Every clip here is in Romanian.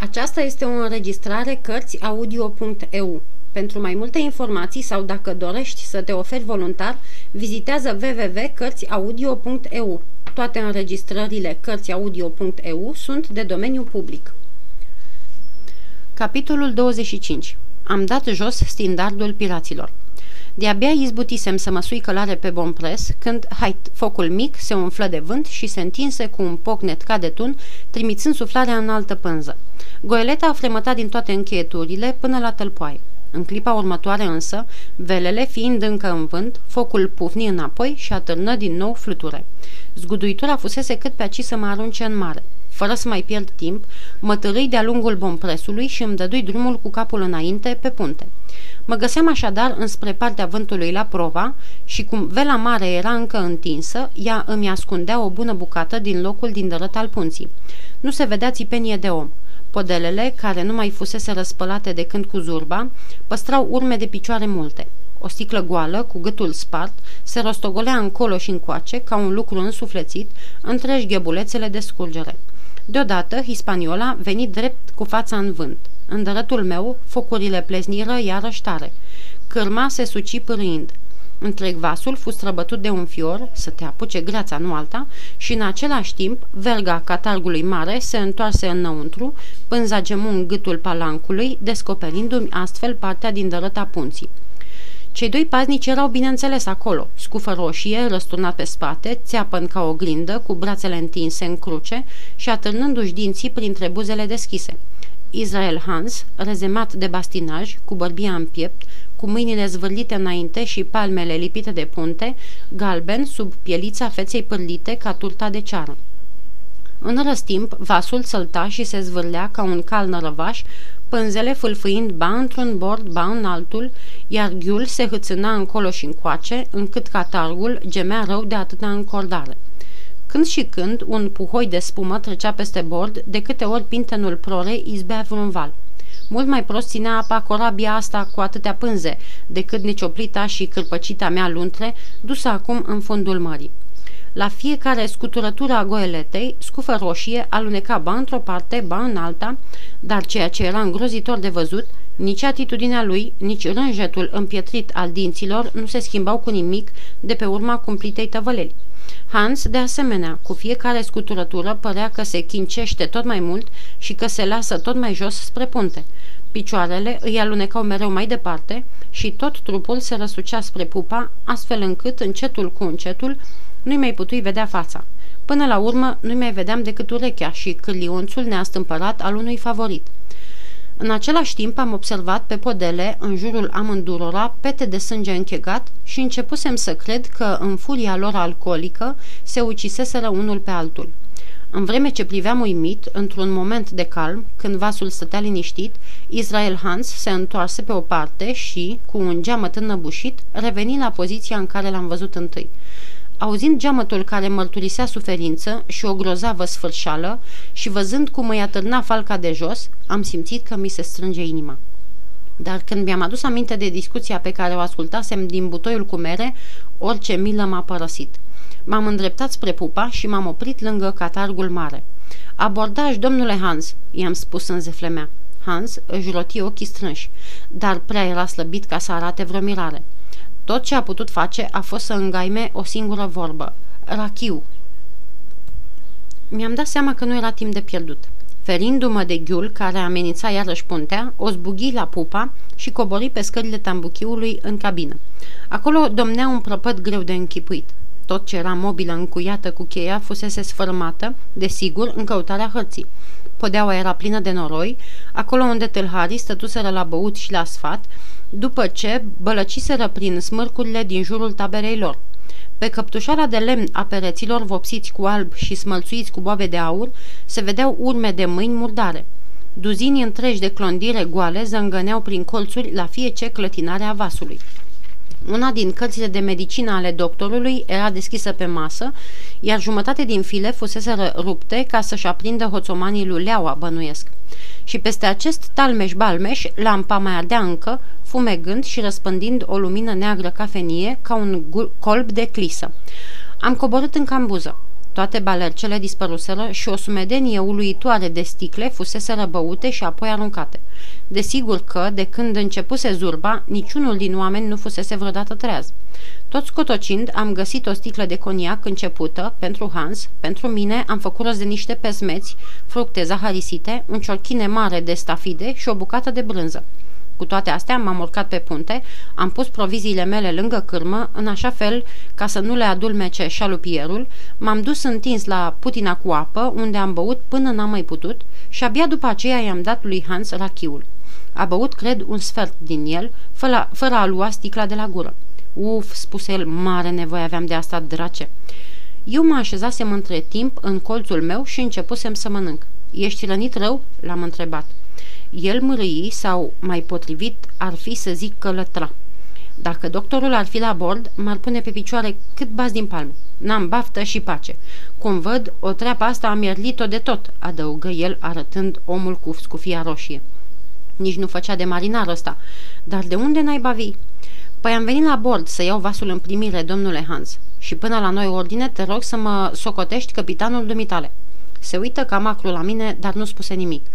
Aceasta este o înregistrare CărțiAudio.eu. Pentru mai multe informații sau dacă dorești să te oferi voluntar, vizitează www.cărțiaudio.eu. Toate înregistrările CărțiAudio.eu sunt de domeniu public. Capitolul 25. Am dat jos standardul piraților. De-abia izbutisem să mă sui călare pe bompres, când, focul mic se umflă de vânt și se întinse cu un pocnet ca de tun, trimițând suflarea în altă pânză. Goeleta a fremătat din toate încheieturile până la tălpoaie. În clipa următoare însă, velele fiind încă în vânt, focul pufni înapoi și atârnă din nou fluture. Zguduitura fusese cât pe aci să mă arunce în mare. Fără să mai pierd timp, mă târâi de-a lungul bompresului și îmi dădui drumul cu capul înainte pe punte. Mă găseam așadar înspre partea vântului la prova și cum vela mare era încă întinsă, ea îmi ascundea o bună bucată din locul din dărât al punții. Nu se vedea țipenie de om. Podelele, care nu mai fusese răspălate de când cu zurba, păstrau urme de picioare multe. O sticlă goală, cu gâtul spart, se rostogolea încolo și încoace, ca un lucru însuflețit, între ghebulețele de scurgere. Deodată, Hispaniola veni drept cu fața în vânt. În dărătul meu, focurile plezniră iarăși tare. Cârma se suci pârâind. Întreg vasul fu străbătut de un fior, să te apuce greața, nu alta, și în același timp, verga catargului mare se întoarse înăuntru, pânza gemu în gâtul palancului, descoperindu-mi astfel partea din dărăta punții. Cei doi paznici erau bineînțeles acolo, scufă roșie, răsturnat pe spate, țeapăn ca o glindă, cu brațele întinse în cruce și atârnându-și dinții printre buzele deschise. Israel Hands, rezemat de bastinaj, cu bărbia în piept, cu mâinile zvârlite înainte și palmele lipite de punte, galben sub pielița feței pârlite ca turta de ceară. În răstimp, vasul sălta și se zvârlea ca un cal nărăvaș, pânzele fâlfâind ba într-un bord, ba în altul, iar ghiul se hâțâna încolo și încoace, încât catargul gemea rău de atâta încordare. Când și când, un puhoi de spumă trecea peste bord, de câte ori pintenul prorei izbea vreun val. Mult mai prost ținea apa corabia asta cu atâtea pânze, decât necioplita și cârpăcita mea luntre, dusă acum în fundul mării. La fiecare scuturătură a goeletei, scufă roșie aluneca ba într-o parte, ba în alta, dar ceea ce era îngrozitor de văzut, nici atitudinea lui, nici rânjetul împietrit al dinților nu se schimbau cu nimic de pe urma cumplitei tăvăleli. Hans, de asemenea, cu fiecare scuturătură părea că se chincește tot mai mult și că se lasă tot mai jos spre punte. Picioarele îi alunecau mereu mai departe și tot trupul se răsucea spre pupa, astfel încât, încetul cu încetul, nu-i mai putui vedea fața. Până la urmă, nu-i mai vedeam decât urechea și cârlionțul neastâmpărat al unui favorit. În același timp am observat pe podele, în jurul amândurora, pete de sânge închegat și începusem să cred că, în furia lor alcoolică, se uciseseră unul pe altul. În vreme ce priveam uimit, într-un moment de calm, când vasul stătea liniștit, Israel Hands se întoarse pe o parte și, cu un geamăt înnăbușit, reveni la poziția în care l-am văzut întâi. Auzind geamătul care mărturisea suferință și o grozavă sfârșeală și văzând cum îi atârna falca de jos, am simțit că mi se strânge inima. Dar când mi-am adus aminte de discuția pe care o ascultasem din butoiul cu mere, orice milă m-a părăsit. M-am îndreptat spre pupa și m-am oprit lângă catargul mare. "Abordași, domnule Hans," i-am spus în zeflemea. Hans își roti ochii strânși, dar prea era slăbit ca să arate vreo mirare. Tot ce a putut face a fost să îngaime o singură vorbă. "Rachiu." Mi-am dat seama că nu era timp de pierdut. Ferindu-mă de ghiul care amenința iarăși puntea, o zbughi la pupa și cobori pe scările tambuchiului în cabină. Acolo domnea un prăpăd greu de închipuit. Tot ce era mobilă încuiată cu cheia fusese sfărâmată, desigur, în căutarea hărții. Podeaua era plină de noroi, acolo unde tâlharii stătuseră la băut și la sfat, după ce bălăciseră prin smârcurile din jurul taberei lor. Pe căptușara de lemn a pereților vopsiți cu alb și smălțuiți cu boabe de aur, se vedeau urme de mâini murdare. Duzinii întregi de clondire goale zângăneau prin colțuri la fiecare clătinare a vasului. Una din cărțile de medicină ale doctorului era deschisă pe masă, iar jumătate din file fuseseră rupte ca să-și aprindă hoțomanii luleaua, bănuiesc. Și peste acest talmeș-balmeș, lampa mai ardea încă, fumegând și răspândind o lumină neagră cafenie ca un colb de clisă. Am coborât în cambuză. Toate balercele dispăruseră și o sumedenie uluitoare de sticle fuseseră băute și apoi aruncate. Desigur că, de când începuse zurba, niciunul din oameni nu fusese vreodată treaz. Toți cotocind, am găsit o sticlă de coniac începută, pentru Hans, pentru mine am făcut rost de niște pesmeți, fructe zaharisite, un ciorchine mare de stafide și o bucată de brânză. Cu toate astea m-am urcat pe punte, am pus proviziile mele lângă cârmă, în așa fel ca să nu le adulmece șalupierul, m-am dus întins la putina cu apă, unde am băut până n-am mai putut și abia după aceea i-am dat lui Hans rachiul. A băut, cred, un sfert din el, fără a lua sticla de la gură. Uf, spuse el, mare nevoie aveam de asta, drace. Eu mă așezasem între timp în colțul meu și începusem să mănânc. Ești rănit rău?" l-am întrebat. El mărâi sau, mai potrivit, ar fi să zic că lătra. Dacă doctorul ar fi la bord, m-ar pune pe picioare cât bați din palme. N-am baftă și pace. Cum văd, o treapă asta a mierlit-o de tot," adăugă el arătând omul cu scufia roșie. Nici nu făcea de marinar ăsta. Dar de unde naiba vii?" Păi am venit la bord să iau vasul în primire, domnule Hans, și până la noi ordine te rog să mă socotești căpitanul dumitale." Se uită cam acru la mine, dar nu spuse nimic.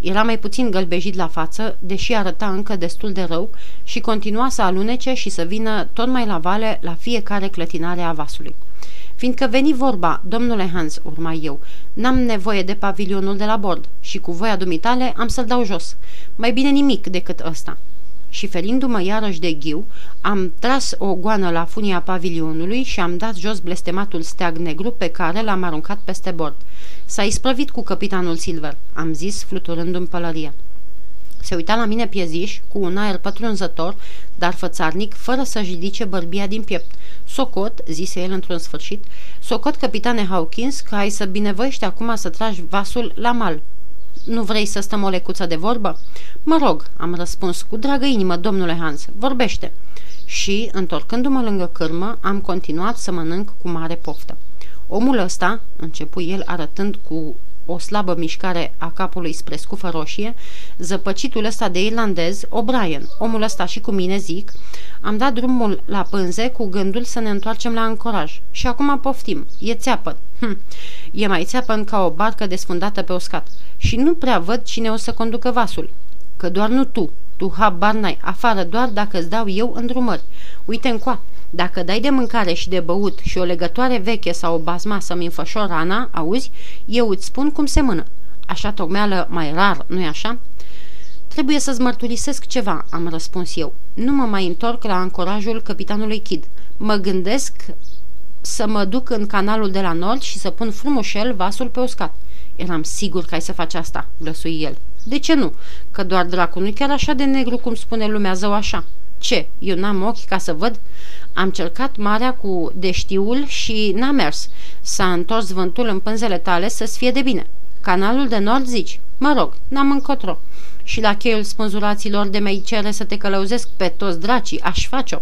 Era mai puțin gălbejit la față, deși arăta încă destul de rău și continua să alunece și să vină tot mai la vale la fiecare clătinare a vasului. Fiindcă veni vorba, domnule Hans, urma eu, n-am nevoie de pavilionul de la bord și cu voia dumitale am să-l dau jos. Mai bine nimic decât ăsta. Și ferindu-mă iarăși de ghiu, am tras o goană la funia pavilionului și am dat jos blestematul steag negru pe care l-am aruncat peste bord. S-a isprăvit cu căpitanul Silver, am zis, fluturându-mi pălăria. Se uita la mine pieziș, cu un aer pătrunzător, dar fățarnic, fără să-și ridice bărbia din piept. Socot, zise el într-un sfârșit, socot, căpitane Hawkins, că ai să binevoiești acum să tragi vasul la mal. Nu vrei să stăm o lecuță de vorbă?" Mă rog," am răspuns, cu dragă inimă, domnule Hans, vorbește." Și, întorcându-mă lângă cârmă, am continuat să mănânc cu mare poftă. Omul ăsta," începu el arătând cu o slabă mișcare a capului spre scufă roșie, zăpăcitul ăsta de irlandez, O'Brien, omul ăsta și cu mine, zic, am dat drumul la pânze cu gândul să ne întoarcem la ancoraj. Și acum poftim, e țeapăn. E mai țeapăn ca o barcă desfundată pe uscat. Și nu prea văd cine o să conducă vasul. Că doar nu tu, tu habar n-ai, afară doar dacă îți dau eu îndrumări. Uite încoa, dacă dai de mâncare și de băut și o legătoare veche sau o bazma să-mi înfășor rana, auzi, eu îți spun cum se mână. Așa tocmeală mai rar, nu-i așa? Trebuie să-ți mărturisesc ceva, am răspuns eu. Nu mă mai întorc la ancorajul căpitanului Kidd. Mă gândesc să mă duc în canalul de la nord și să pun frumușel vasul pe uscat. Eram sigur că ai să faci asta, glăsui el. De ce nu? Că doar dracul nu-i chiar așa de negru cum spune lumea zău așa. Ce? Eu n-am ochi ca să văd? Am cercat marea cu deștiul și n-a mers. S-a întors vântul în pânzele tale să-ți fie de bine. Canalul de nord zici? Mă rog, n-am încotro. Și la cheiul spânzuraților de mei cere să te călăuzesc pe toți dracii, aș face-o.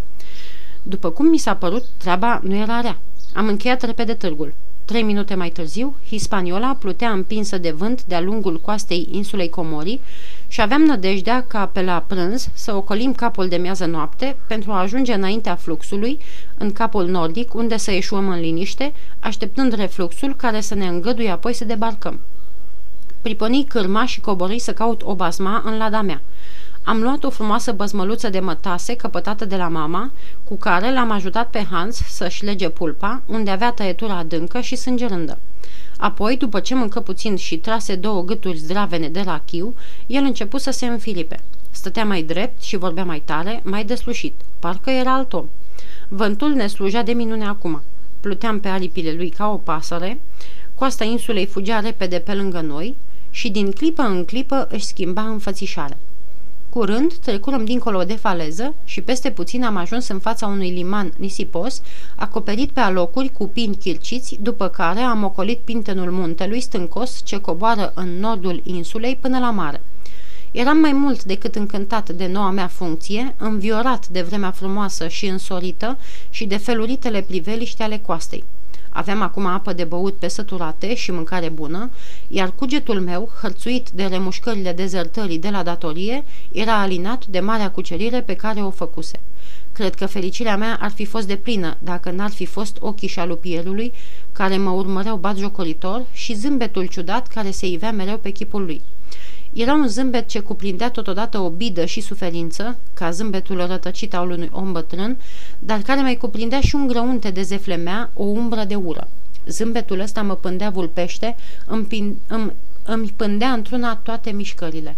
După cum mi s-a părut, treaba nu era rea. Am încheiat repede târgul. 3 minute mai târziu, Hispaniola plutea împinsă de vânt de-a lungul coastei insulei Comorii și aveam nădejdea ca pe la prânz să ocolim capul de miază noapte pentru a ajunge înaintea fluxului în capul nordic, unde să ieșuăm în liniște, așteptând refluxul care să ne îngăduie apoi să debarcăm. Priponi cârma și cobori să caut o basma în lada mea. Am luat o frumoasă băzmăluță de mătase căpătată de la mama, cu care l-am ajutat pe Hans să-și lege pulpa, unde avea tăietura adâncă și sângerândă. Apoi, după ce mâncă puțin și trase 2 gâturi zdravene de rachiu, el început să se înfilipe. Stătea mai drept și vorbea mai tare, mai deslușit. Parcă era alt om. Vântul ne slujea de minune acum. Pluteam pe aripile lui ca o pasăre, coasta insulei fugea repede pe lângă noi și din clipă în clipă își schimba înfățișarea. Curând, trecurăm dincolo de faleză și peste puțin am ajuns în fața unui liman nisipos, acoperit pe alocuri cu pini chirciți, după care am ocolit pintenul muntelui stâncos ce coboară în nordul insulei până la mare. Eram mai mult decât încântat de noua mea funcție, înviorat de vremea frumoasă și însorită și de feluritele priveliști ale coastei. Aveam acum apă de băut pe săturate și mâncare bună, iar cugetul meu, hărțuit de remușcările dezertării de la datorie, era alinat de marea cucerire pe care o făcuse. Cred că fericirea mea ar fi fost deplină dacă n-ar fi fost ochii șalupierului care mă urmăreau batjocoritor și zâmbetul ciudat care se ivea mereu pe chipul lui. Era un zâmbet ce cuprindea totodată obidă și suferință, ca zâmbetul rătăcit al unui om bătrân, dar care mai cuprindea și un grăunte de zeflemea, o umbră de ură. Zâmbetul ăsta mă pândea vulpește, îmi pândea într-una toate mișcările.